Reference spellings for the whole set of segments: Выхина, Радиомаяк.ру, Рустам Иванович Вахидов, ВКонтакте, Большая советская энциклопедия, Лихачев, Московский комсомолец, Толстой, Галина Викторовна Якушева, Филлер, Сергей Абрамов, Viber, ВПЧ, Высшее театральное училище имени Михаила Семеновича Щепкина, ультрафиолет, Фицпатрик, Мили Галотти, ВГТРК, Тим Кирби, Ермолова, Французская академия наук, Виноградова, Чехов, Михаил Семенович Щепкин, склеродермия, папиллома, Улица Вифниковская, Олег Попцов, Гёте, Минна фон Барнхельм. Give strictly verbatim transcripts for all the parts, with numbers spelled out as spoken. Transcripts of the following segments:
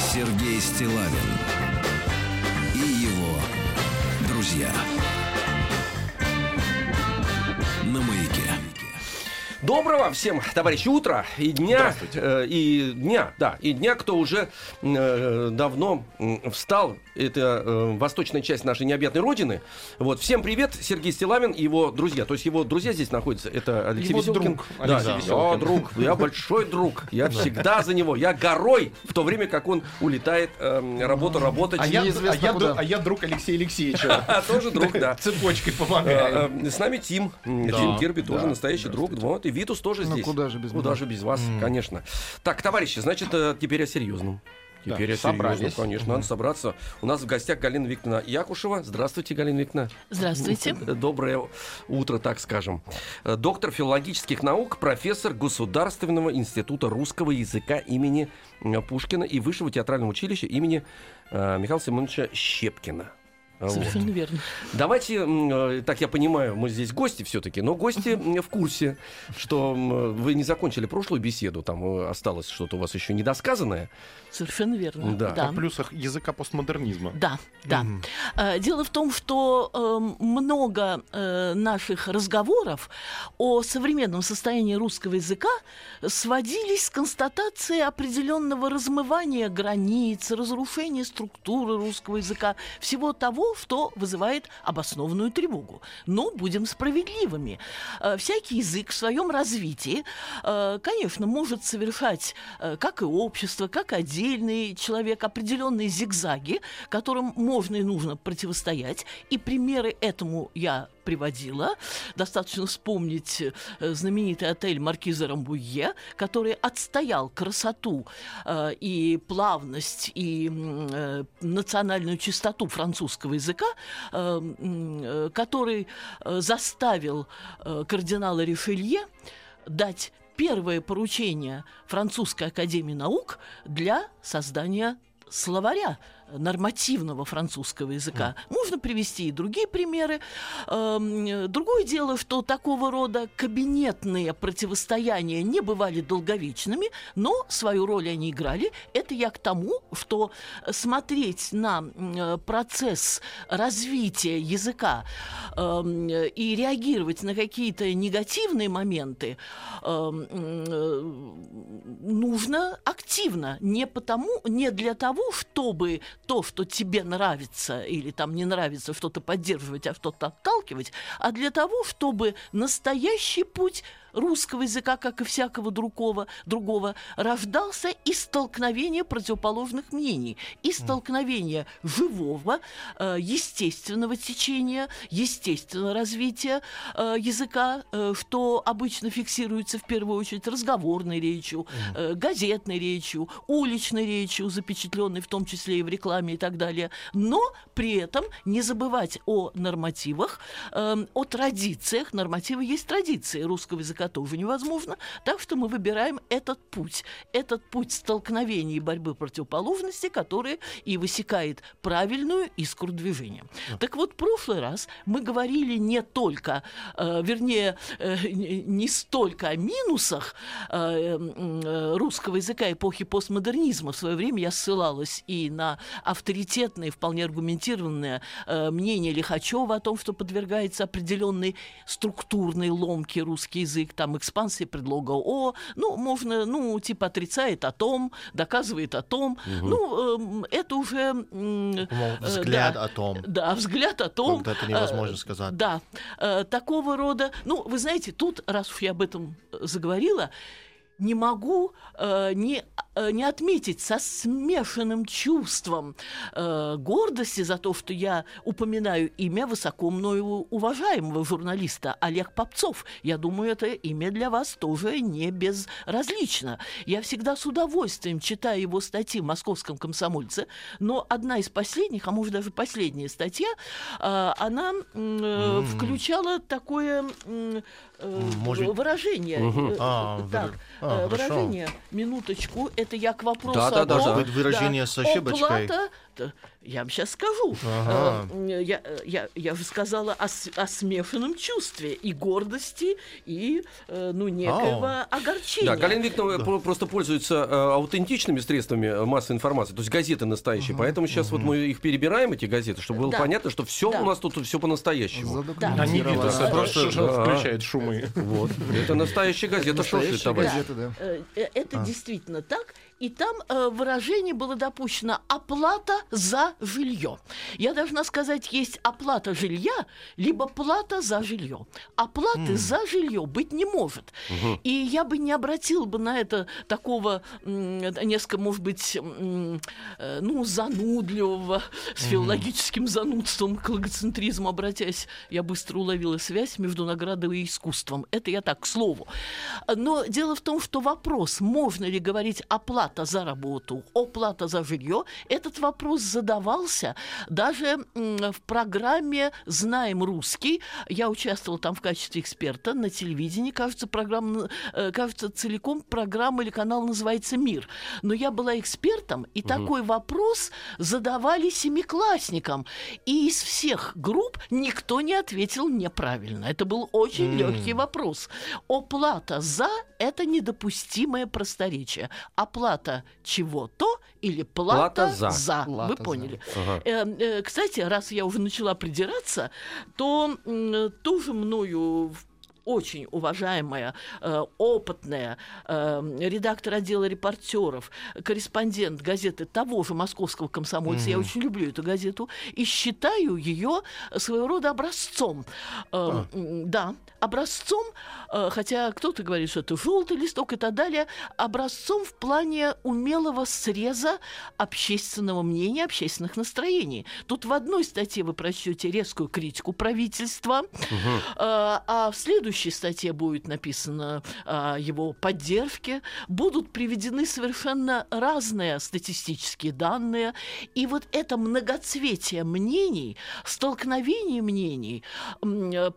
Сергей Стилавин и его друзья. На маяке. Доброго всем, товарищи, утра и дня, э, и дня, да, и дня, кто уже э, давно э, встал. Это э, восточная часть нашей необъятной родины. Вот, всем привет, Сергей Стилавин и его друзья. То есть его друзья здесь находятся. Это Алексей его Веселкин. Друг. Да, Алексей да. Веселкин. О, друг, я большой друг. Я всегда за него. Я горой, в то время как он улетает э, работу работать. А, я, а, я, а я друг Алексея Алексеевича. Тоже друг, да. Цепочкой помогает. С нами Тим. Тим Кирби тоже настоящий друг. Вот, и Витус тоже ну, здесь. Куда же без, куда же без вас, mm. конечно. Так, товарищи, значит, теперь о серьезном. Теперь да, о серьезном, конечно, mm-hmm. надо собраться. У нас в гостях Галина Викторовна Якушева. Здравствуйте, Галина Викторовна. Здравствуйте. Доброе утро, так скажем. Доктор филологических наук, профессор Государственного института русского языка имени Пушкина и Высшего театрального училища имени Михаила Семеновича Щепкина. Совершенно вот. Верно. Давайте, так я понимаю, мы здесь гости все-таки, но гости в курсе, что вы не закончили прошлую беседу, там осталось что-то у вас еще недосказанное. Совершенно верно. Да. Да. О плюсах языка постмодернизма. Да, да. Mm-hmm. Дело в том, что много наших разговоров о современном состоянии русского языка сводились к констатации определенного размывания границ, разрушения структуры русского языка, всего того, что вызывает обоснованную тревогу. Но будем справедливыми. Всякий язык в своем развитии, конечно, может совершать, как и общество, как отдельный человек, определенные зигзаги, которым можно и нужно противостоять. И примеры этому я приводила. Достаточно вспомнить знаменитый отель Маркиза Рамбуйе, который отстоял красоту и плавность, и национальную чистоту французского языка, который заставил кардинала Ришелье дать первое поручение Французской академии наук для создания словаря нормативного французского языка. Mm. Можно привести и другие примеры. Другое дело, что такого рода кабинетные противостояния не бывали долговечными, но свою роль они играли. Это я к тому, что смотреть на процесс развития языка и реагировать на какие-то негативные моменты нужно активно. Не потому, не для того, чтобы то, что тебе нравится или там не нравится, что-то поддерживать, а что-то отталкивать, а для того, чтобы настоящий путь русского языка, как и всякого другого, другого рождался из столкновения противоположных мнений, из столкновения живого, естественного течения, естественного развития языка, что обычно фиксируется в первую очередь разговорной речью, газетной речью, уличной речью, запечатленной в том числе и в рекламе и так далее. Но при этом не забывать о нормативах, о традициях. Нормативы есть традиции русского языка, тоже невозможно. Так что мы выбираем этот путь. Этот путь столкновений и борьбы противоположностей, который и высекает правильную искру движения. Да. Так вот, в прошлый раз мы говорили не только, э, вернее, э, не столько о минусах э, э, русского языка эпохи постмодернизма. В свое время я ссылалась и на авторитетное, вполне аргументированное э, мнение Лихачева о том, что подвергается определенной структурной ломке русский язык, там экспансия предлога «о», ну, можно, ну, типа отрицает о том, доказывает о том, угу. ну, э, это уже... Э, э, взгляд да, о том. Да, взгляд о том. Вот это невозможно э, сказать. Да, э, такого рода... Ну, вы знаете, тут, раз уж я об этом заговорила, не могу э, не, э, не отметить со смешанным чувством э, гордости за то, что я упоминаю имя высоко мною уважаемого журналиста Олег Попцов. Я думаю, это имя для вас тоже не безразлично. Я всегда с удовольствием читаю его статьи в «Московском комсомольце», но одна из последних, а может даже последняя статья, э, она э, mm-hmm. включала такое... Э, Может... выражение. Угу. А, так, а, выражение, хорошо. Минуточку, это я к вопросу да, о да, да, да. Выражение да. со ошибочкой. Оплата, я вам сейчас скажу. Ага. Я, я, я же сказала о, о смешанном чувстве и гордости, и ну, некого Ау. огорчения. Да, Галина Викторовна да. просто пользуется аутентичными средствами массовой информации, то есть газеты настоящие. Угу. Поэтому сейчас угу. вот мы их перебираем, эти газеты, чтобы было да. понятно, что все да. у нас тут все по-настоящему. Да. Они это просто включают шумы. Вот. Это настоящая газета, что же это да. Это а. действительно так. И там э, выражение было допущено оплата за жилье. Я должна сказать, есть оплата жилья, либо плата за жилье. Оплаты mm. за жилье быть не может. Uh-huh. И я бы не обратила бы на это такого м- несколько, может быть, м- ну, занудливого, с филологическим занудством, к логоцентризму обратясь, я быстро уловила связь между наградой и искусством. Это я так, к слову. Но дело в том, что вопрос, можно ли говорить оплата за работу, оплата за жилье, этот вопрос задавался даже в программе «Знаем русский». Я участвовала там в качестве эксперта на телевидении. Кажется, программа, кажется целиком программа или канал называется «Мир». Но я была экспертом, и угу. такой вопрос задавали семиклассникам. И из всех групп никто не ответил неправильно. Это был очень м-м. легкий вопрос. Оплата за – это недопустимое просторечие. Оплата плата чего-то или плата, плата за. за. Плата Вы поняли. За. Ага. Э, э, кстати, раз я уже начала придираться, то э, тоже мною... очень уважаемая, опытная редактор отдела репортеров, корреспондент газеты того же «Московского комсомольца». Mm-hmm. Я очень люблю эту газету и считаю ее своего рода образцом. Ah. Да, образцом, хотя кто-то говорит, что это желтый листок и так далее, образцом в плане умелого среза общественного мнения, общественных настроений. Тут в одной статье вы прочтете резкую критику правительства, mm-hmm. а в следующей В следующей статье будет написано о его поддержке, будут приведены совершенно разные статистические данные, и вот это многоцветие мнений, столкновение мнений,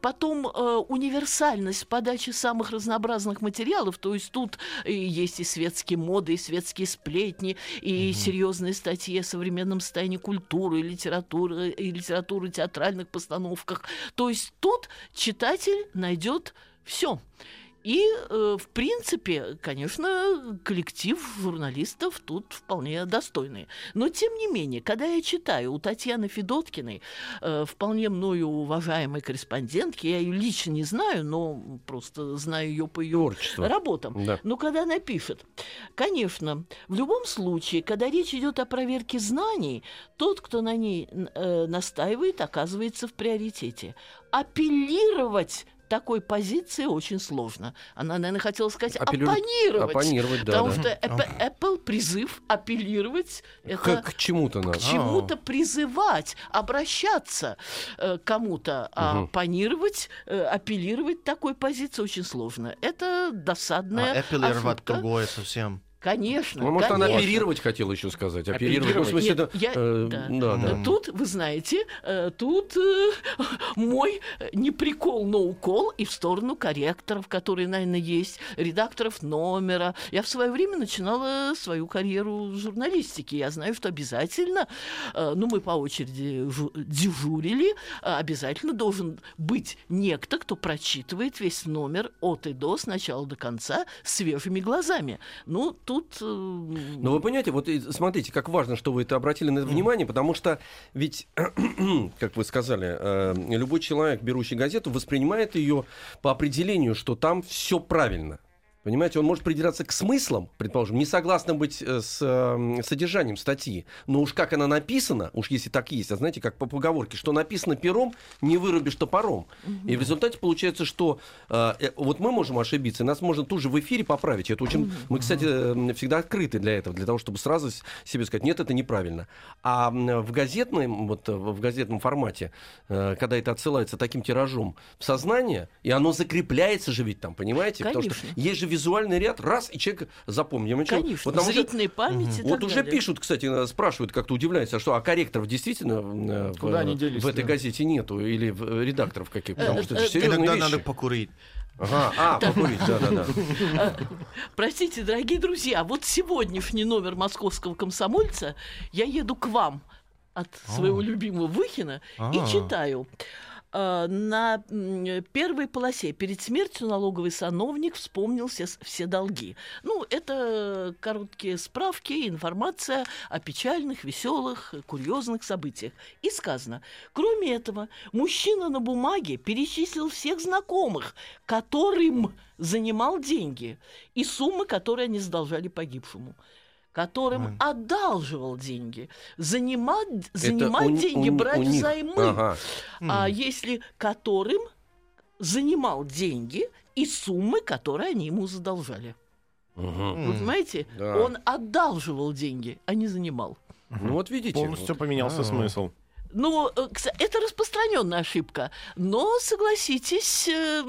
потом э, универсальность подачи самых разнообразных материалов, то есть тут есть и светские моды, и светские сплетни, и mm-hmm. серьезные статьи о современном состоянии культуры, литературы, и литературы, театральных постановках, то есть тут читатель найдет все. И, э, в принципе, конечно, коллектив журналистов тут вполне достойный. Но, тем не менее, когда я читаю у Татьяны Федоткиной, э, вполне мною уважаемой корреспондентки, я ее лично не знаю, но просто знаю ее по ее работам. Да. Но когда она пишет, конечно, в любом случае, когда речь идет о проверке знаний, тот, кто на ней э, настаивает, оказывается в приоритете. Апеллировать такой позиции очень сложно. Она, наверное, хотела сказать Апеллю... оппонировать. Оппонировать, да, потому да. что эп- Apple призыв апеллировать это к, к чему-то, к чему-то призывать, обращаться э, к кому-то, а угу. оппонировать, э, апеллировать такой позиции очень сложно. Это досадная а апеллировать другое совсем. Конечно. Ну, может, конечно. Она оперировать хотела еще сказать. Оперировать. оперировать. В смысле, Нет, да, я, э, да. Да, да. Тут, вы знаете, тут э, мой не прикол, но укол и в сторону корректоров, которые, наверное, есть, редакторов номера. Я в свое время начинала свою карьеру в журналистике. Я знаю, что обязательно, э, ну, мы по очереди жу- дежурили, обязательно должен быть некто, кто прочитывает весь номер от и до, с начала до конца, свежими глазами. Ну, тут... Но вы понимаете, вот смотрите, как важно, что вы это обратили на это внимание, потому что ведь, как вы сказали, любой человек, берущий газету, воспринимает ее по определению, что там все правильно. Понимаете, он может придираться к смыслам, предположим, не согласно быть с э, содержанием статьи, но уж как она написана, уж если так есть, а знаете, как по поговорке, что написано пером, не вырубишь топором. Угу. И в результате получается, что э, вот мы можем ошибиться, нас можно тут же в эфире поправить. Это очень, угу. мы, кстати, э, всегда открыты для этого, для того, чтобы сразу себе сказать, нет, это неправильно. А в газетном, вот, в газетном формате, э, когда это отсылается таким тиражом в сознание, и оно закрепляется же ведь там, понимаете? Конечно. Потому что есть же визуальный ряд, раз, и человек запомнил. Конечно, потому зрительной что... памяти. Угу. Вот уже далее. Пишут, кстати, спрашивают, как-то удивляются, а что, а корректоров действительно Куда в, делись, в этой да. газете нету? Или редакторов каких? Потому что это серьезные вещи. Иногда надо покурить. Ага, а, покурить, да-да-да. Простите, дорогие друзья, вот сегодняшний номер «Московского комсомольца» я еду к вам от своего любимого Выхина и читаю. На первой полосе перед смертью налоговый сановник вспомнил все долги. Ну, это короткие справки, информация о печальных, веселых, курьезных событиях. И сказано, кроме этого, мужчина на бумаге перечислил всех знакомых, которым занимал деньги, и суммы, которые они задолжали погибшему. Которым mm. одалживал деньги, занимать, занимать у, деньги, у, брать у них. Займы. Ага. Mm. А если которым занимал деньги и суммы, которые они ему задолжали. Mm. Вы понимаете? Mm. Он одалживал деньги, а не занимал. Mm. Ну вот видите. Полностью вот. Поменялся mm. смысл. Ну, это распространенная ошибка. Но, согласитесь, э,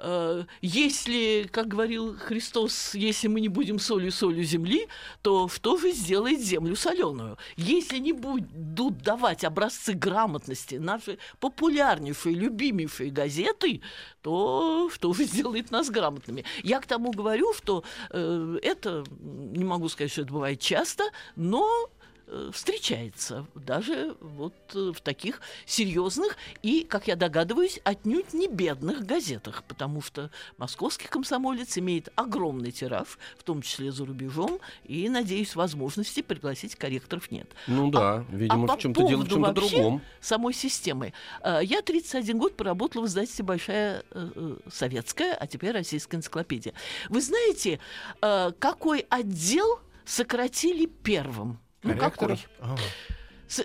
э, если, как говорил Христос, если мы не будем солью солью земли, то что же сделает землю соленую? Если не будут давать образцы грамотности наши популярнейшие, любимейшие газеты, то что же сделает нас грамотными? Я к тому говорю, что э, это, не могу сказать, что это бывает часто, но... встречается даже вот в таких серьезных и, как я догадываюсь, отнюдь не бедных газетах, потому что «Московский комсомолец» имеет огромный тираж, в том числе за рубежом, и, надеюсь, возможности пригласить корректоров нет. Ну да, а, видимо, а в чем-то дело в чем-то другом. Самой системы. Я тридцать один год поработала в издательстве «Большая советская», а теперь «Российская энциклопедия». Вы знаете, какой отдел сократили первым? Ну, какой? Ага.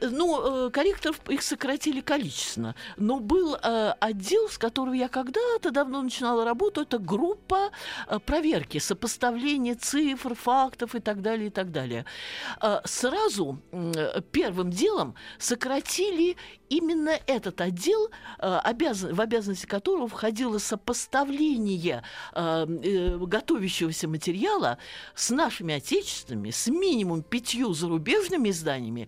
Ну, корректоров их сократили количественно. Но был э, отдел, с которого я когда-то давно начинала работу. Это группа э, проверки, сопоставления цифр, фактов и так далее, и так далее. Э, сразу э, первым делом сократили именно этот отдел, э, обяз... в обязанности которого входило сопоставление э, э, готовящегося материала с нашими отечественными, с минимум пятью зарубежными изданиями.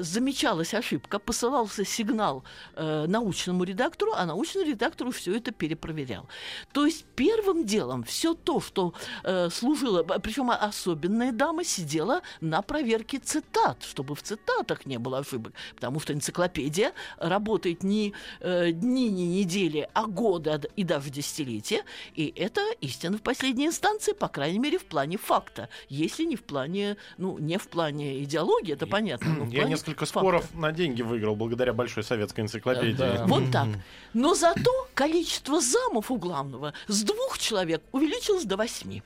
Замечалась ошибка, посылался сигнал э, научному редактору, а научный редактор все это перепроверял. То есть первым делом все то, что э, служило, причем особенная дама сидела на проверке цитат, чтобы в цитатах не было ошибок, потому что энциклопедия работает не э, дни, не недели, а года и даже десятилетия, и это истина в последней инстанции, по крайней мере, в плане факта, если не в плане, ну, не в плане идеологии, это понятно, но Я несколько споров фактор. на деньги выиграл благодаря Большой советской энциклопедии. Да, да. Вот так. Но зато количество замов у главного с двух человек увеличилось до восьми.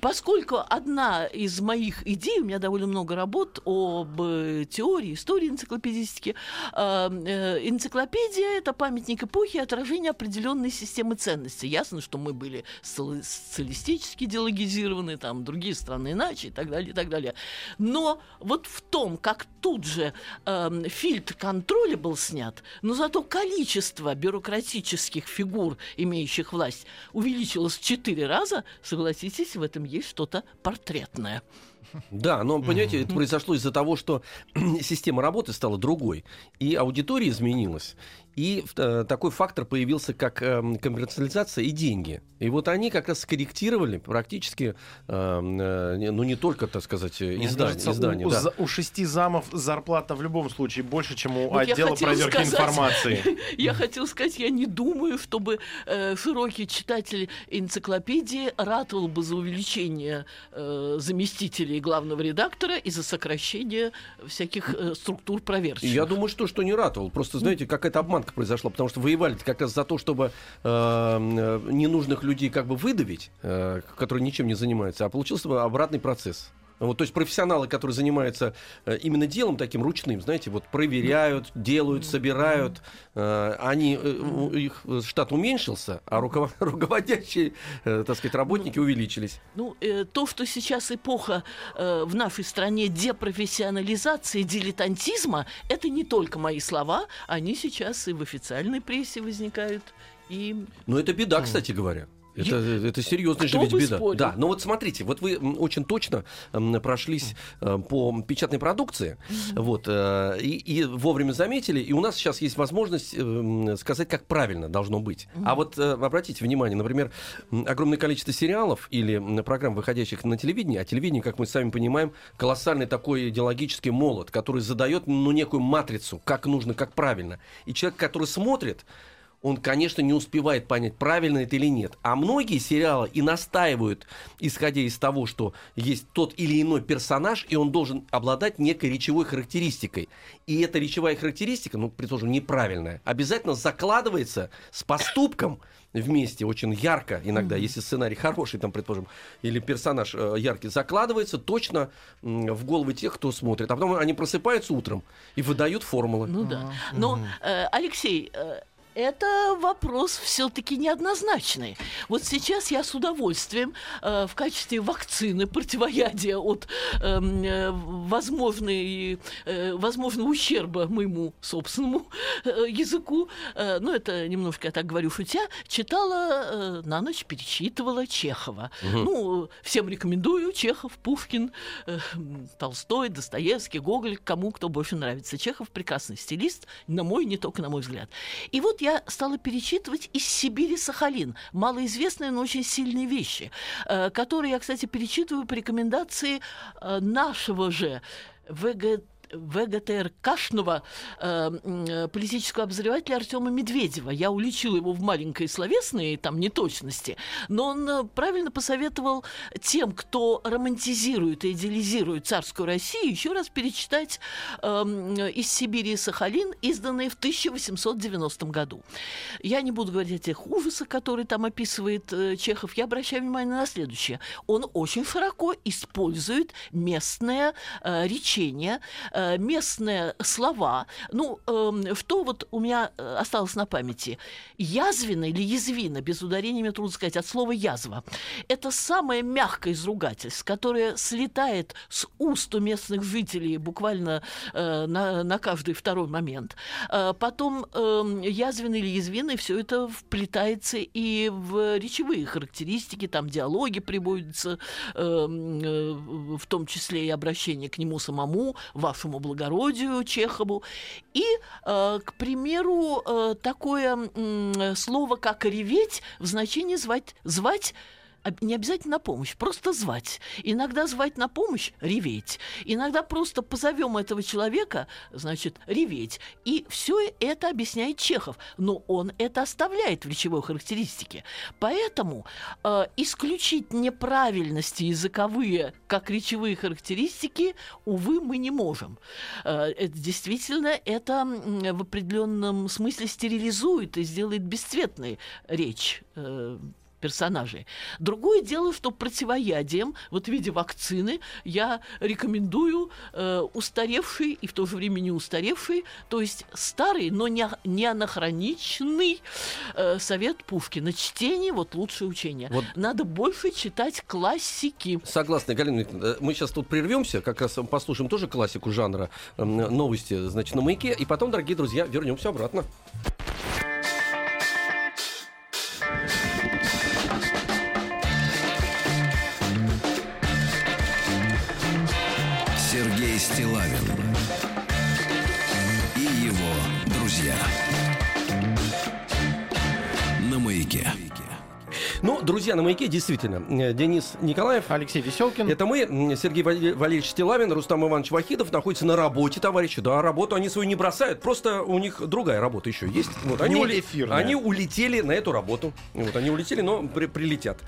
Поскольку одна из моих идей, у меня довольно много работ об теории, истории энциклопедистики, энциклопедия – это памятник эпохи и отражение определенной системы ценностей. Ясно, что мы были социалистически идеологизированы, там, другие страны иначе и так далее, и так далее. Но вот в том, как тут же э, фильтр контроля был снят, но зато количество бюрократических фигур, имеющих власть, увеличилось в четыре раза, согласитесь, в этом есть что-то портретное. Да, но, понимаете, mm-hmm. это произошло из-за того, что система работы стала другой, и аудитория изменилась, и э, такой фактор появился, как э, коммерциализация и деньги. И вот они как раз скорректировали практически, э, ну, не только, так сказать, издание. Кажется, издание у, да. за, у шести замов зарплата в любом случае больше, чем у вот отдела проверки сказать, информации. Я хотел сказать, я не думаю, чтобы э, широкий читатель энциклопедии ратовал бы за увеличение э, заместителей главного редактора и за сокращение всяких э, структур проверки. Я думаю, что, что не ратовал. Просто, знаете, как это обман произошла, потому что воевали как раз за то, чтобы э, ненужных людей как бы выдавить, э, которые ничем не занимаются, а получился обратный процесс. Вот, то есть профессионалы, которые занимаются именно делом таким ручным, знаете, вот проверяют, делают, собирают, э, они, э, их штат уменьшился, а руковод, руководящие, э, так сказать, работники ну, увеличились. Ну, э, то, что сейчас эпоха э, в нашей стране депрофессионализации, дилетантизма, это не только мои слова, они сейчас и в официальной прессе возникают. И... Ну, это беда, кстати говоря. Это, я... это серьезная же ведь беда. Спорил? Да, но вот смотрите, вот вы очень точно прошлись по печатной продукции, mm-hmm. вот, и, и вовремя заметили, и у нас сейчас есть возможность сказать, как правильно должно быть. Mm-hmm. А вот обратите внимание, например, огромное количество сериалов или программ, выходящих на телевидении, а телевидение, как мы сами понимаем, колоссальный такой идеологический молот, который задает, ну, некую матрицу, как нужно, как правильно. И человек, который смотрит, он, конечно, не успевает понять, правильно это или нет. А многие сериалы и настаивают, исходя из того, что есть тот или иной персонаж, и он должен обладать некой речевой характеристикой. И эта речевая характеристика, ну, при том же неправильная, обязательно закладывается с поступком вместе, очень ярко иногда, mm-hmm. если сценарий хороший, там, предположим, или персонаж э, яркий, закладывается точно э, в головы тех, кто смотрит. А потом они просыпаются утром и выдают формулы. Ну да. Mm-hmm. Но, э, Алексей... Э... Это вопрос все-таки неоднозначный. Вот сейчас я с удовольствием э, в качестве вакцины, противоядия от э, возможной, э, возможного ущерба моему собственному э, языку, э, ну, это немножко, я так говорю, шутя, читала, э, на ночь перечитывала Чехова. Угу. Ну, всем рекомендую: Чехов, Пушкин, э, Толстой, Достоевский, Гоголь, кому кто больше нравится. Чехов прекрасный стилист, на мой, не только на мой взгляд. И вот я стала перечитывать «Из Сибири и Сахалин». Малоизвестные, но очень сильные вещи, которые я, кстати, перечитываю по рекомендации нашего же ВГТ. ВГТРКшного э, политического обозревателя Артёма Медведева. Я уличила его в маленькой словесной там неточности, но он правильно посоветовал тем, кто романтизирует и идеализирует царскую Россию, еще раз перечитать э, «Из Сибири и Сахалин», изданные в тысяча восемьсот девяностом году. Я не буду говорить о тех ужасах, которые там описывает э, Чехов. Я обращаю внимание на следующее. Он очень широко использует местное э, речение, э, местные слова. Ну, э, что вот у меня осталось на памяти? Язвина или язвина, без ударения, мне трудно сказать, от слова язва. Это самое мягкое из ругательств, которое слетает с уст у местных жителей буквально э, на, на каждый второй момент. Э, потом э, язвина или язвина, все это вплетается и в речевые характеристики, там диалоги приводятся, э, э, в том числе и обращение к нему самому, вашему благородию Чехову. И, э, к примеру, э, такое э, слово, как «реветь», в значении «звать», «звать», не обязательно на помощь, просто звать. Иногда звать на помощь — реветь. Иногда просто позовем этого человека, значит, реветь. И все это объясняет Чехов. Но он это оставляет в речевой характеристике. Поэтому э, исключить неправильности языковые, как речевые характеристики, увы, мы не можем. Э, это действительно, это в определенном смысле стерилизует и сделает бесцветной речь э, персонажей. Другое дело, что противоядием, вот в виде вакцины, я рекомендую э, устаревший и в то же время не устаревший, то есть старый, но не, не анахроничный э, совет Пушкина. Чтение — вот лучшее учение. Вот. Надо больше читать классики. Согласна, Галина Викторовна. Мы сейчас тут прервемся, как раз послушаем тоже классику жанра, э, новости, значит, на «Маяке», и потом, дорогие друзья, вернемся обратно. Стилавин и его друзья на «Маяке». Ну, друзья, на «Маяке» действительно Денис Николаев, Алексей Веселкин. Это мы, Сергей Валерьевич Стилавин, Рустам Иванович Вахидов, находятся на работе, товарищи. Да, работу они свою не бросают, просто у них другая работа еще есть. Вот, они, улетели, они улетели на эту работу. Вот, они улетели, но при- прилетят.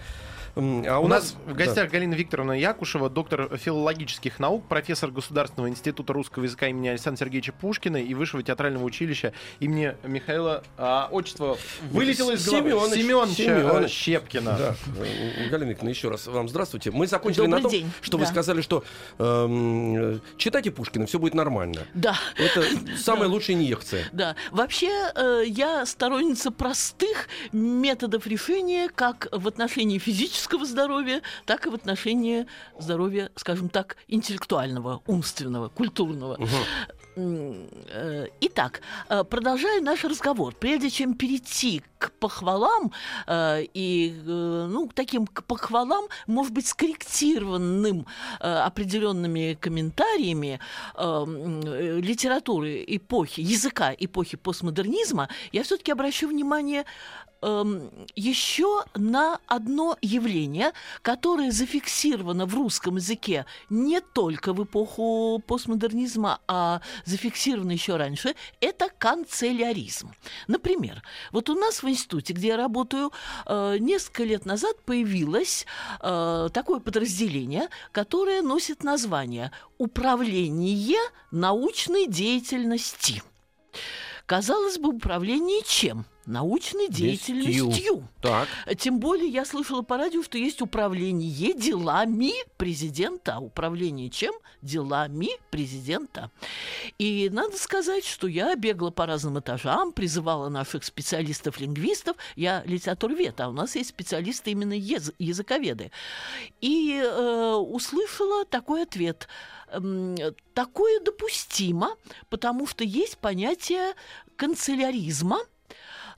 А у, у нас, нас в гостях, да, Галина Викторовна Якушева, доктор филологических наук, профессор Государственного института русского языка имени Александра Сергеевича Пушкина и Высшего театрального училища имени Михаила... А, отчество вылетело из головы. Семеновича Щепкина. Да. Галина Викторовна, еще раз вам здравствуйте. Мы закончили Добрый на том, день. что да. вы сказали, что э-м, читайте Пушкина, все будет нормально. Да. Это самая лучшая инъекция. Да. Вообще, э, я сторонница простых методов решения, как в отношении физического здоровья, так и в отношении здоровья, скажем так, интеллектуального, умственного, культурного. Угу. Итак, продолжаю наш разговор. Прежде чем перейти к к похвалам, э, и, э, ну, таким к похвалам, может быть, скорректированным э, определенными комментариями э, литературы эпохи, языка эпохи постмодернизма, я все-таки обращу внимание еще на одно явление, которое зафиксировано в русском языке не только в эпоху постмодернизма, а зафиксировано еще раньше, это канцеляризм. Например, вот у нас в институте, где я работаю, несколько лет назад появилось такое подразделение, которое носит название «Управление научной деятельности». Казалось бы, управление чем? Научной деятельностью. Так. Тем более я слышала по радио, что есть управление делами президента. Управление чем? Делами президента. И надо сказать, что я бегала по разным этажам, призывала наших специалистов-лингвистов. Я литературовед, а у нас есть специалисты именно яз- языковеды. И э, услышала такой ответ. Такое допустимо, потому что есть понятие канцеляризма,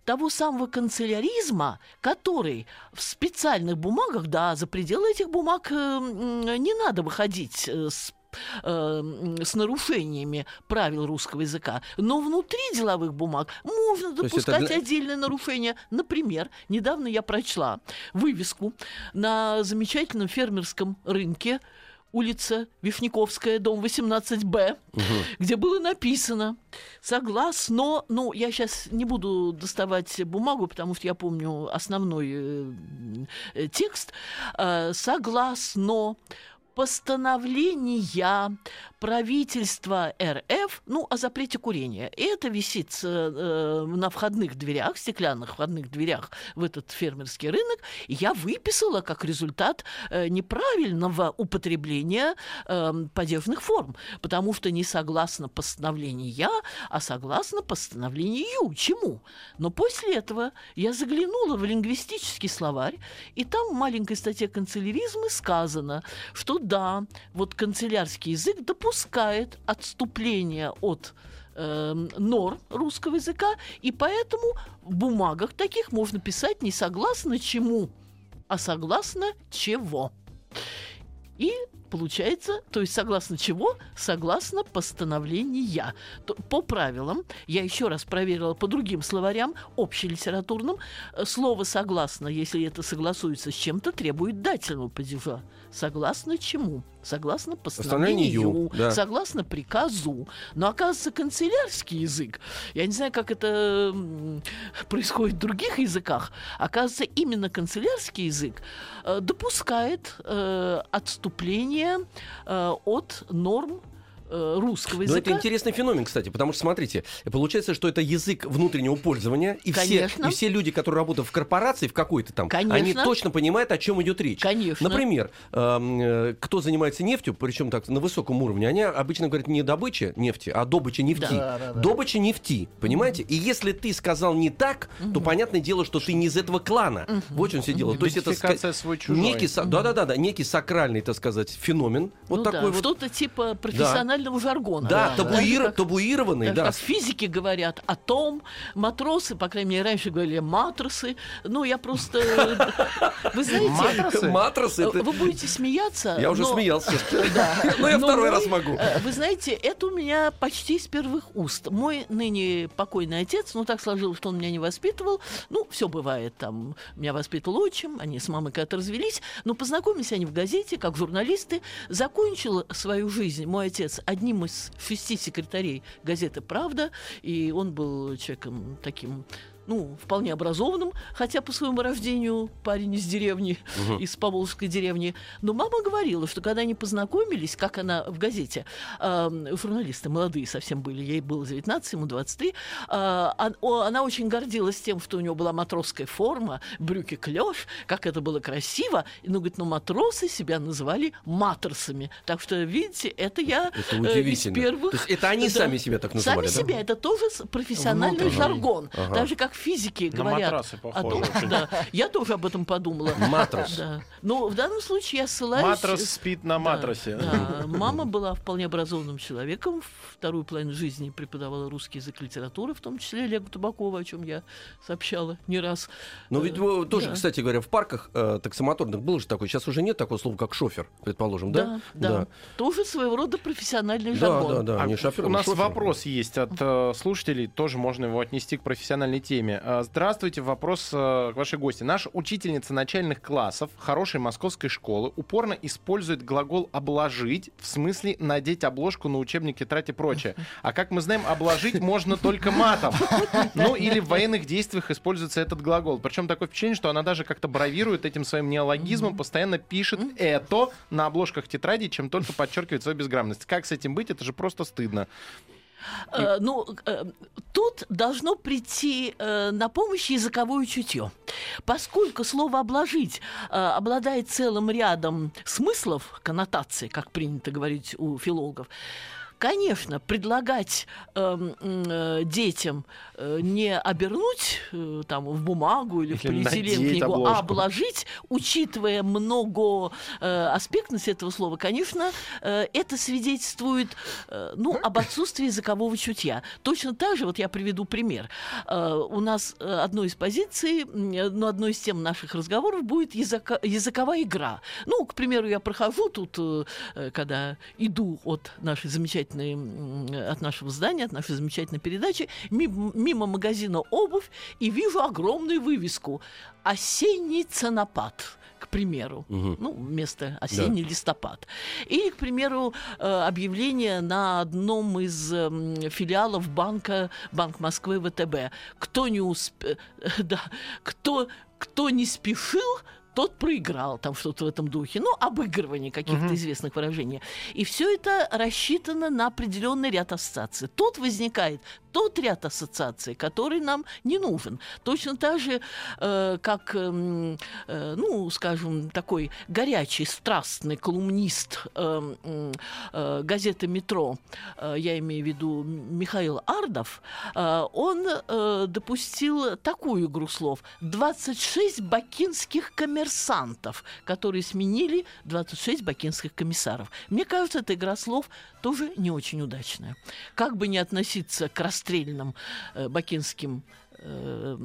того самого канцеляризма, который в специальных бумагах, да, за пределы этих бумаг не надо выходить с с нарушениями правил русского языка. Но внутри деловых бумаг можно допускать для... отдельные нарушения. Например, недавно я прочла вывеску на замечательном фермерском рынке улица Вифниковская, дом восемнадцать Б, угу. где было написано «Согласно...» Ну, я сейчас не буду доставать бумагу, потому что я помню основной э, э, текст. Э, «Согласно постановления правительства эр эф, ну, о запрете курения». И это висит э, на входных дверях, стеклянных входных дверях в этот фермерский рынок. И я выписала как результат э, неправильного употребления э, падежных форм, потому что не согласно постановлению «я», а согласно постановлению «ю». Чему? Но после этого я заглянула в лингвистический словарь, и там в маленькой статье канцеляризма сказано, что да, вот канцелярский язык допускает отступление от э, норм русского языка, и поэтому в бумагах таких можно писать не согласно чему, а согласно чего. И получается, то есть согласно чего? Согласно постановления. По правилам, я еще раз проверила по другим словарям, общелитературным, слово «согласно», если это согласуется с чем-то, требует дательного падежа. Согласно чему? Согласно постановлению, да. Согласно приказу. Но, оказывается, канцелярский язык, я не знаю, как это происходит в других языках, оказывается, именно канцелярский язык допускает э, отступление э, от норм русского языка. Но это интересный феномен, кстати, потому что, смотрите, получается, что это язык внутреннего пользования, и, все, и все люди, которые работают в корпорации, в какой-то там, конечно, они точно понимают, о чем идет речь. Конечно. Например, э, кто занимается нефтью, причем так на высоком уровне, они обычно говорят не добыча нефти, а добыча нефти. Да, да, да. Добыча нефти, понимаете? Mm-hmm. И если ты сказал не так, mm-hmm. то понятное дело, что ты не из этого клана. Mm-hmm. Вот что он сидел. Mm-hmm. То есть это некий, mm-hmm. да, да, да, да, некий сакральный, так сказать, феномен. Ну, вот такой да. вот. Что-то типа профессионального. Да. Жаргона. Да, да, табуир, да. табуированный, да. Как физики говорят о том, матросы, по крайней мере, раньше говорили матросы. Ну, я просто... Вы знаете... Матросы? Вы будете смеяться. Я уже смеялся. Но я второй раз могу. Вы знаете, это у меня почти с первых уст. Мой ныне покойный отец, ну, так сложилось, что он меня не воспитывал. Ну, все бывает там. Меня воспитывал отчим, они с мамой когда-то развелись. Но познакомились они в газете, как журналисты. Закончил свою жизнь мой отец одним из шести секретарей газеты «Правда», и он был человеком таким, ну, вполне образованным, хотя по своему рождению парень из деревни, угу. из поволжской деревни. Но мама говорила, что когда они познакомились, как она в газете, э, журналисты молодые совсем были, ей было девятнадцать, ему двадцать три, э, она очень гордилась тем, что у него была матросская форма, брюки-клёш, как это было красиво. Но, говорит, ну, матросы себя называли матросами. Так что, видите, это я это э, из первых... То есть это они да, сами себя так называли, сами да? себя, это тоже профессиональный Внутренний. жаргон. Ага. Даже как физики говорят о том, что... Я тоже об этом подумала. Матрас. Но в данном случае я ссылаюсь... Матрас спит на матрасе. Мама была вполне образованным человеком. Вторую половину жизни преподавала русский язык и литературу, в том числе Олегу Табакову, о чем я сообщала не раз. Ну ведь тоже, кстати говоря, в парках таксомоторных был же такой. Сейчас уже нет такого слова, как шофер, предположим, да? Да, тоже своего рода профессиональный жаргон. Да, да, да. У нас вопрос есть от слушателей, тоже можно его отнести к профессиональной теме. Здравствуйте, вопрос к вашей гости. Наша учительница начальных классов хорошей московской школы упорно использует глагол «обложить» в смысле надеть обложку на учебник, тетрадь и прочее. А как мы знаем, обложить можно только матом. Ну или в военных действиях используется этот глагол. Причем такое впечатление, что она даже как-то бравирует этим своим неологизмом, постоянно пишет «это» на обложках тетради, чем только подчеркивает свою безграмотность. Как с этим быть? Это же просто стыдно. И... Ну, тут должно прийти на помощь языковое чутье. Поскольку слово «обложить» обладает целым рядом смыслов, коннотаций, как принято говорить у филологов, конечно, предлагать э, э, детям э, не обернуть э, там, в бумагу или, или в полиэтилен книгу, а обложить, учитывая много э, аспектность этого слова, конечно, э, это свидетельствует э, ну, об отсутствии языкового чутья. Точно так же, вот я приведу пример. Э, у нас одной из позиций, э, ну, одной из тем наших разговоров будет языка, языковая игра. Ну, к примеру, я прохожу тут, э, когда иду от нашей замечательной от нашего здания, от нашей замечательной передачи, мимо, мимо магазина «Обувь», и вижу огромную вывеску «Осенний ценопад», к примеру. Угу. Ну, вместо «осенний», да, листопад. Или, к примеру, объявление на одном из филиалов банка Банк Москвы ВТБ. Кто не успе... да, кто, кто не спешил, тот проиграл, там что-то в этом духе. Ну, обыгрывание каких-то uh-huh. известных выражений. И все это рассчитано на определенный ряд ассоциаций. Тут возникает тот ряд ассоциаций, который нам не нужен. Точно так же, э, как, э, э, ну, скажем, такой горячий, страстный колумнист э, э, газеты «Метро», э, я имею в виду Михаил Ардов, э, он э, допустил такую игру слов. двадцать шесть бакинских коммерсантов, которые сменили двадцать шесть бакинских комиссаров. Мне кажется, эта игра слов тоже не очень удачная. Как бы ни относиться к расстановке, стрельным э, бакинским э,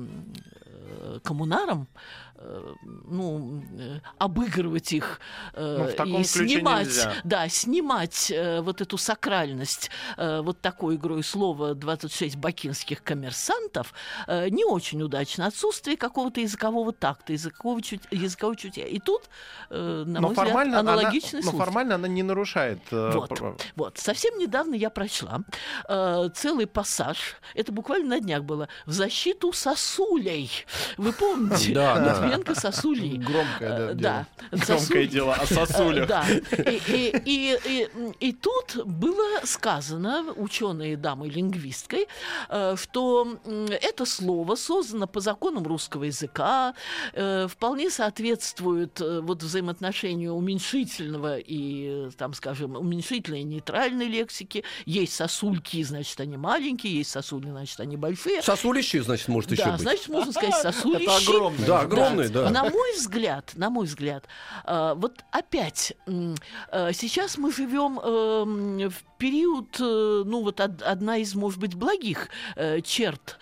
э, коммунарам, э, ну, э, обыгрывать их э, и снимать, да, снимать э, вот эту сакральность э, вот такой игрой слова двадцать шесть бакинских коммерсантов э, не очень удачно. Отсутствие какого-то языкового такта, языкового чуть, языкового чутья. И тут, э, на но мой взгляд, аналогичный случай. Но формально она не нарушает. Э, вот, про... вот. Совсем недавно я прочла э, целый пассаж, это буквально на днях было, в защиту сосулей. Вы помните? Да, Матвиенко, сосулей. Громкое, да, да, дело. Громкое дело о сосулях. Да. И, и, и, и, и тут было сказано ученой дамой-лингвисткой, что это слово создано по законам русского языка, вполне соответствует вот взаимоотношению уменьшительного и, там, скажем, уменьшительной и нейтральной лексики. Есть сосульки, значит, они маленькие, есть сосули, значит, они большие. Сосулище, значит, может да, еще быть. Да, значит, можно сказать сосулище. Это огромное. Да, огромное, да. да. На мой взгляд, на мой взгляд, вот опять, сейчас мы живем в период, ну вот одна из, может быть, благих черт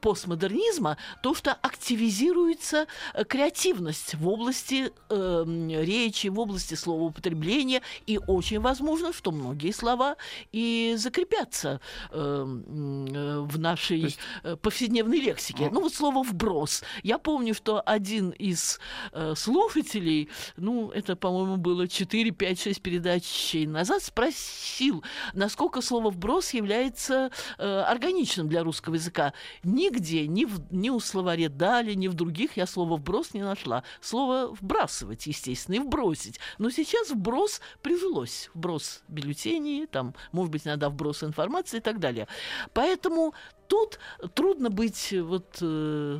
постмодернизма, то, что активизируется креативность в области речи, в области словоупотребления, и очень возможно, что многие слова и закрепятся в нашей есть... повседневной лексике. Ну вот слово «вброс». Я помню, что один из слушателей, ну это, по-моему, было четыре, пять, шесть передач назад, спросил, насколько слово «вброс» является э, органичным для русского языка. Нигде, ни, в, ни у словаря «Дали», ни в других я слово «вброс» не нашла. Слово «вбрасывать», естественно, и «вбросить». Но сейчас «вброс» прижилось. Вброс бюллетеней, там, может быть, иногда вброс информации и так далее. Поэтому тут трудно быть вот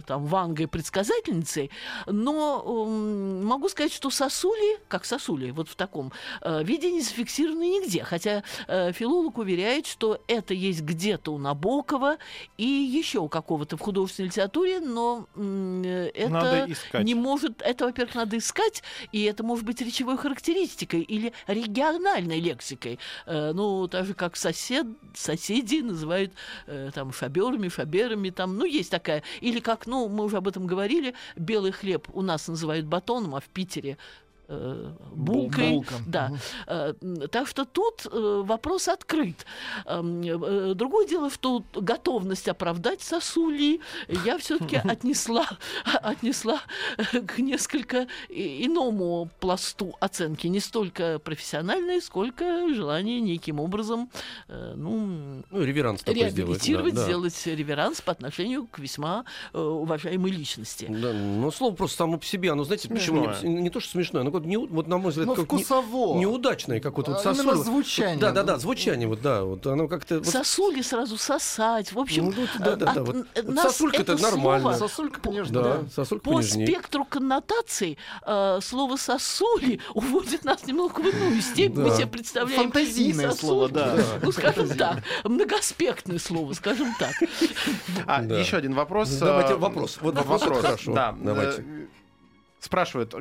там Вангой-предсказательницей, но могу сказать, что сосули, как сосули, вот в таком виде не зафиксированы нигде, хотя филолог уверяет, что это есть где-то у Набокова и еще у какого-то в художественной литературе, но это не может, это, во-первых, надо искать, и это может быть речевой характеристикой или региональной лексикой, ну, так же, как сосед, соседи называют там шаберами, шаберами, там, ну, есть такая, или как, ну, мы уже об этом говорили, белый хлеб у нас называют батоном, а в Питере булкой. Булком. Да. Угу. Так что тут вопрос открыт. Другое дело, что готовность оправдать сосули я все-таки отнесла, отнесла к несколько иному пласту оценки. Не столько профессиональной, сколько желание неким образом ну, ну, реверанс реабилитировать, да, да. сделать реверанс по отношению к весьма уважаемой личности. Да, но слово просто само по себе. Оно, знаете, почему? Не, не то, что смешное, но не, вот, на мой взгляд, как не, неудачное какое-то вот сосули. Именно звучание. Да, да, да, звучание. Вот, да, вот, оно как-то, вот... Сосули сразу сосать. В общем, ну, да, да, да, вот. Сосулька-то нормально. Слово, сосулька, конечно, да, да. Сосулька по спектру коннотаций э, слово «сосули» уводит нас немного в иную степень. Мы себе представляем фантазийное слово, да. Ну, скажем так, многоспектное слово, скажем так. Еще один вопрос. Давайте вопрос. Вот вопрос. Хорошо. Давайте. Спрашивают,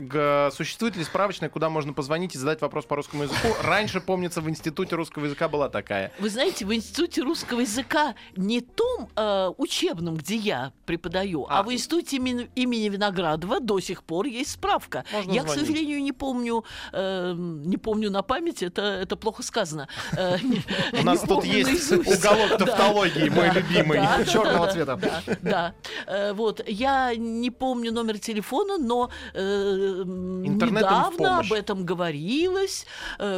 существует ли справочная, куда можно позвонить и задать вопрос по русскому языку? Раньше, помнится, в Институте русского языка была такая. Вы знаете, в Институте русского языка не том э, учебном, где я преподаю, а, а в Институте имени Виноградова до сих пор есть справка. Можно я, звонить. К сожалению, не помню, э, не помню на память, это, это плохо сказано. У нас тут есть уголок тавтологии, мой любимый, черного цвета. Да, вот, я не помню номер телефона, но недавно об этом говорилось,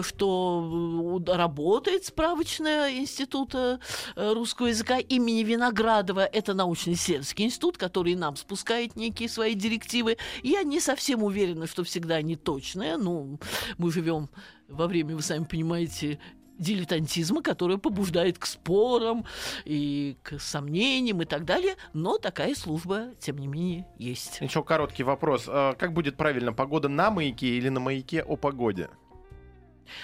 что работает справочная Института русского языка имени Виноградова. Это научно-исследовательский институт, который нам спускает некие свои директивы. Я не совсем уверена, что всегда они точные. Ну, мы живем во время, вы сами понимаете, дилетантизма, который побуждает к спорам и к сомнениям и так далее, но такая служба, тем не менее, есть. Еще короткий вопрос. Как будет правильно, погода на маяке или на маяке о погоде?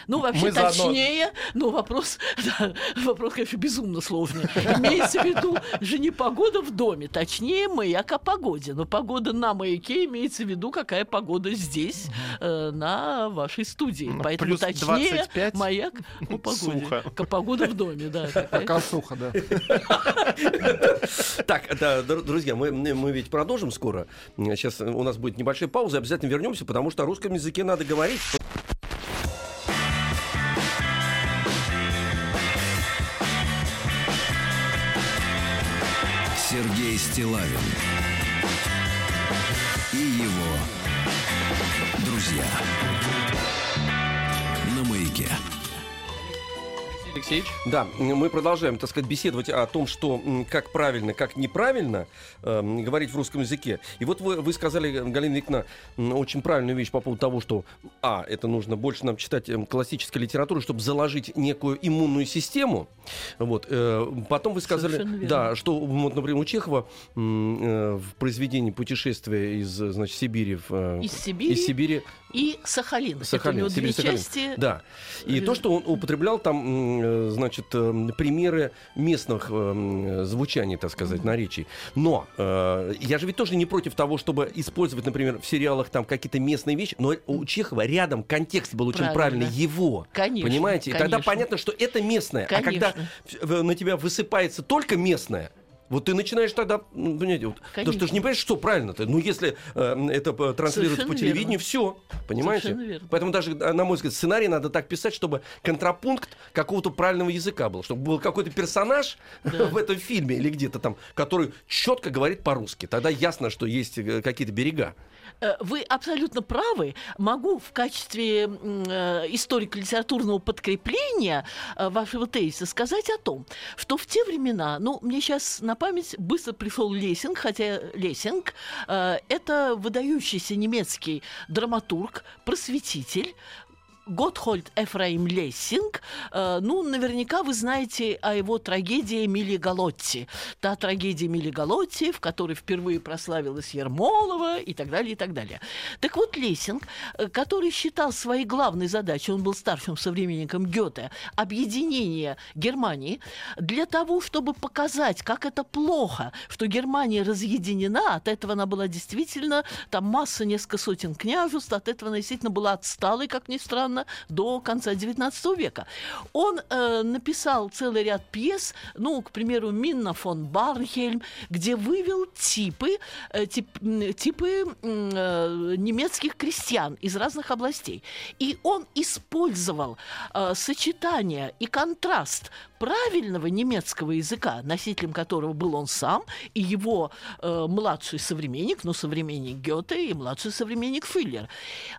Ну, вообще, мы точнее, заодно... но вопрос, да, вопрос, конечно, безумно сложный. Имеется в виду же не погода в доме, точнее, маяк о погоде. Но погода на маяке имеется в виду, какая погода здесь, э, на вашей студии. Ну, поэтому плюс точнее двадцать пять маяк о погоде. Сухо. Погода в доме, да. Пока сухо, да. Так, друзья, мы ведь продолжим скоро. Сейчас у нас будет небольшая пауза, обязательно вернемся, потому что о русском языке надо говорить. Сергей Стилавин и его друзья на маяке. Алексеевич? Да, мы продолжаем, так сказать, беседовать о том, что как правильно, как неправильно э, говорить в русском языке. И вот вы, вы сказали, Галина Викторовна, очень правильную вещь по поводу того, что а, это нужно больше нам читать классической литературы, чтобы заложить некую иммунную систему. Вот. Э, потом вы сказали, да, что, вот, например, у Чехова э, в произведении «Путешествие из, значит, Сибири, в, э, из Сибири, из Сибири и Сахалин». Сахалин. Это у него две части. Да. И то, что он употреблял там... значит, примеры местных звучаний, так сказать, наречий. Но э, я же ведь тоже не против того, чтобы использовать, например, в сериалах там какие-то местные вещи, но у Чехова рядом контекст был очень правильно, правильно его. Конечно, понимаете? И конечно. Тогда понятно, что это местное. Конечно. А когда на тебя высыпается только местное, вот ты начинаешь тогда, понимаете, вот, потому что ты же не понимаешь, что правильно-то. Ну, если э, это транслируется по телевидению, все, понимаете? Поэтому даже, на мой взгляд, сценарий надо так писать, чтобы контрапункт какого-то правильного языка был, чтобы был какой-то персонаж, да, в этом фильме или где-то там, который четко говорит по-русски. Тогда ясно, что есть какие-то берега. Вы абсолютно правы. Могу в качестве историко-литературного подкрепления вашего тезиса сказать о том, что в те времена, ну, мне сейчас на память быстро пришел Лессинг, хотя Лессинг — это выдающийся немецкий драматург, просветитель, Готхольд Эфраим Лессинг. Ну, наверняка вы знаете о его трагедии «Мили Галотти». Та трагедия «Мили Галотти», в которой впервые прославилась Ермолова и так далее, и так далее. Так вот, Лессинг, который считал своей главной задачей, он был старшим современником Гёте, объединение Германии для того, чтобы показать, как это плохо, что Германия разъединена, от этого она была действительно, там масса, несколько сотен княжеств, от этого она действительно была отсталой, как ни странно, до конца девятнадцатого века. Он э, написал целый ряд пьес, ну, к примеру, «Минна фон Барнхельм», где вывел типы, э, тип, типы э, немецких крестьян из разных областей. И он использовал э, сочетание и контраст правильного немецкого языка, носителем которого был он сам, и его э, младший современник, ну, современник Гёте и младший современник Филлер.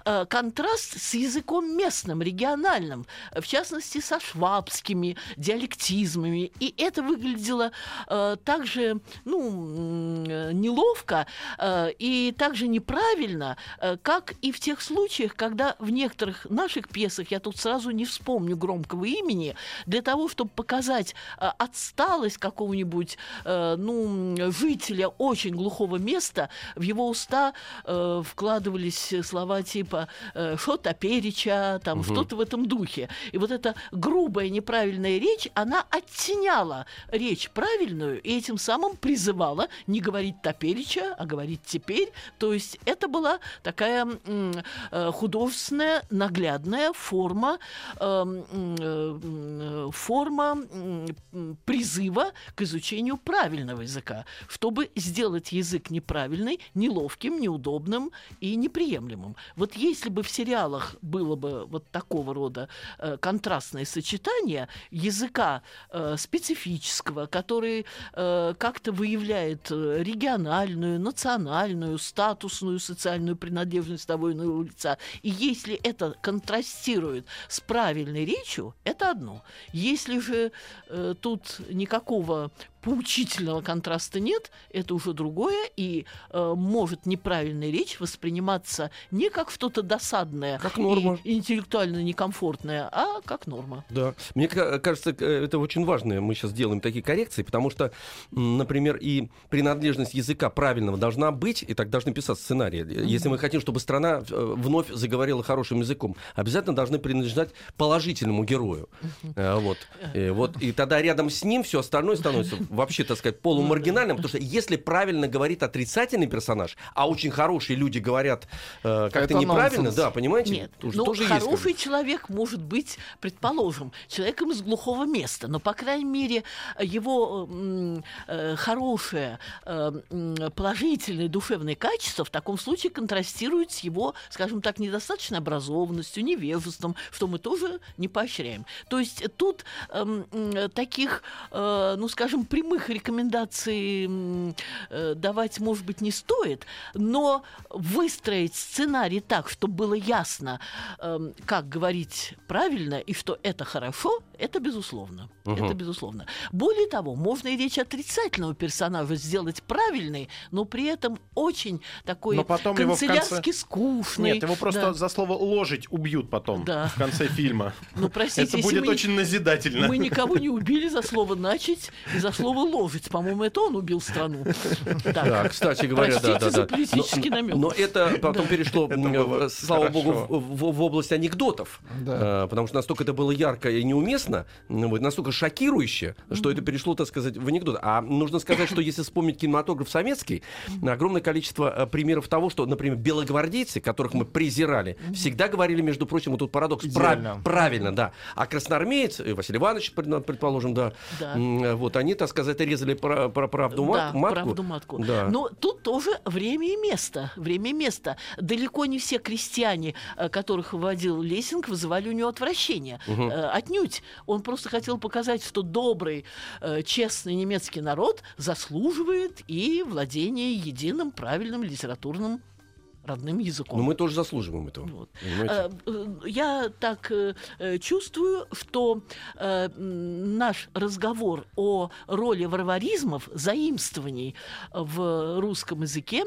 Э, контраст с языком местным, региональным, в частности, со швабскими диалектизмами. И это выглядело э, так же, ну, э, неловко э, и так же неправильно, э, как и в тех случаях, когда в некоторых наших пьесах, я тут сразу не вспомню громкого имени, для того, чтобы показать э, отсталость какого-нибудь э, ну, жителя очень глухого места, в его уста э, вкладывались слова типа э, «шота переча», там, угу. что-то в этом духе. И вот эта грубая, неправильная речь, она оттеняла речь правильную и этим самым призывала не говорить топереча, а говорить теперь. То есть это была такая м- м- художественная, наглядная форма, м- м- форма м- призыва к изучению правильного языка, чтобы сделать язык неправильный, неловким, неудобным и неприемлемым. Вот если бы в сериалах было бы вот такого рода э, контрастное сочетание языка э, специфического, который э, как-то выявляет региональную, национальную, статусную, социальную принадлежность того иного лица. И если это контрастирует с правильной речью, это одно. Если же э, тут никакого поучительного контраста нет, это уже другое, и э, может неправильная речь восприниматься не как что-то досадное, как норма, и интеллектуально некомфортное, а как норма. Да. Мне кажется, это очень важно. Мы сейчас делаем такие коррекции, потому что, например, и принадлежность языка правильного должна быть, и так должны писаться сценарии. Mm-hmm. Если мы хотим, чтобы страна вновь заговорила хорошим языком, обязательно должны принадлежать положительному герою. Mm-hmm. Вот. И, вот, и тогда рядом с ним все остальное становится вообще, так сказать, полумаргинальным, потому что если правильно говорит отрицательный персонаж, а очень хорошие люди говорят э, как-то это неправильно, нонсенс. Да, понимаете? Нет, тоже, ну, тоже хороший есть, человек может быть, предположим, человеком из глухого места, но, по крайней мере, его э, хорошее, э, положительное душевное качество в таком случае контрастирует с его, скажем так, недостаточной образованностью, невежеством, что мы тоже не поощряем. То есть тут э, таких, э, ну, скажем, при прямых рекомендаций э, давать, может быть, не стоит, но выстроить сценарий так, чтобы было ясно, э, как говорить правильно и что это хорошо, это безусловно. Угу. Это безусловно. Более того, можно и речь отрицательного персонажа сделать правильной, но при этом очень такой канцелярски конце... скучный. Нет, его просто да. за слово «ложить» убьют потом да. в конце фильма. Ну, простите, это будет мы... очень назидательно. Мы никого не убили за слово «начать» и за слово «ложить». По-моему, это он убил страну. Да, кстати говоря, да, да, да. Но это потом перешло, слава богу, в область анекдотов. Потому что настолько это было ярко и неуместно, настолько шокирующе, что это перешло, так сказать, в анекдот. А нужно сказать, что если вспомнить кинематограф советский, огромное количество примеров того, что, например, белогвардейцы, которых мы презирали, всегда говорили, между прочим, вот тут парадокс. Правильно, да. А красноармеец, Василий Иванович, предположим, да, вот они, так сказать, резали про, про правду, да, матку. правду матку. Да. Но тут тоже время и место. Время и место. Далеко не все крестьяне, которых выводил Лессинг, вызывали у него отвращение. Угу. Отнюдь. Он просто хотел показать, что добрый, честный немецкий народ заслуживает и владения единым, правильным литературным родным языком. Но мы тоже заслуживаем этого. Вот. Я так чувствую, что наш разговор о роли варваризмов, заимствований в русском языке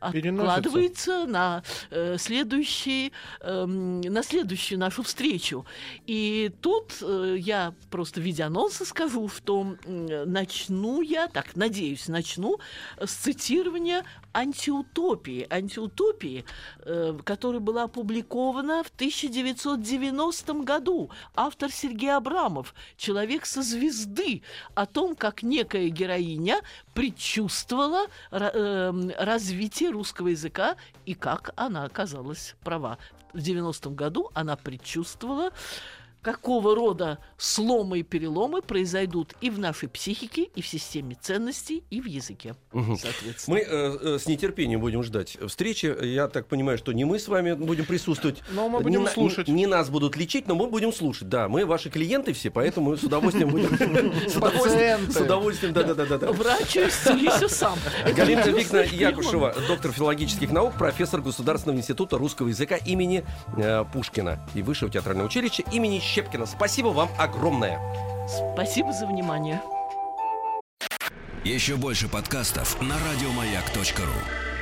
откладывается на следующий, на следующую нашу встречу. И тут я просто в виде анонса скажу, что начну я, так, надеюсь, начну с цитирования антиутопии, антиутопии, э, которая была опубликована в тысяча девятьсот девяностом году. Автор Сергей Абрамов, человек со звезды, о том, как некая героиня предчувствовала э, развитие русского языка и как она оказалась права. В девяностом году она предчувствовала, какого рода сломы и переломы произойдут и в нашей психике, и в системе ценностей, и в языке, угу. соответственно. Мы э, с нетерпением будем ждать встречи. Я так понимаю, что не мы с вами будем присутствовать. Но мы будем не, слушать. Не, не нас будут лечить, но мы будем слушать. Да, мы ваши клиенты все, поэтому с удовольствием будем... С удовольствием, да-да-да. Врач, исцелись сам. Галина Викторовна Якушева, доктор филологических наук, профессор Государственного института русского языка имени Пушкина и Высшего театрального училища имени Щепкина. Спасибо вам огромное. Спасибо за внимание. Еще больше подкастов на радиомаяк точка ру.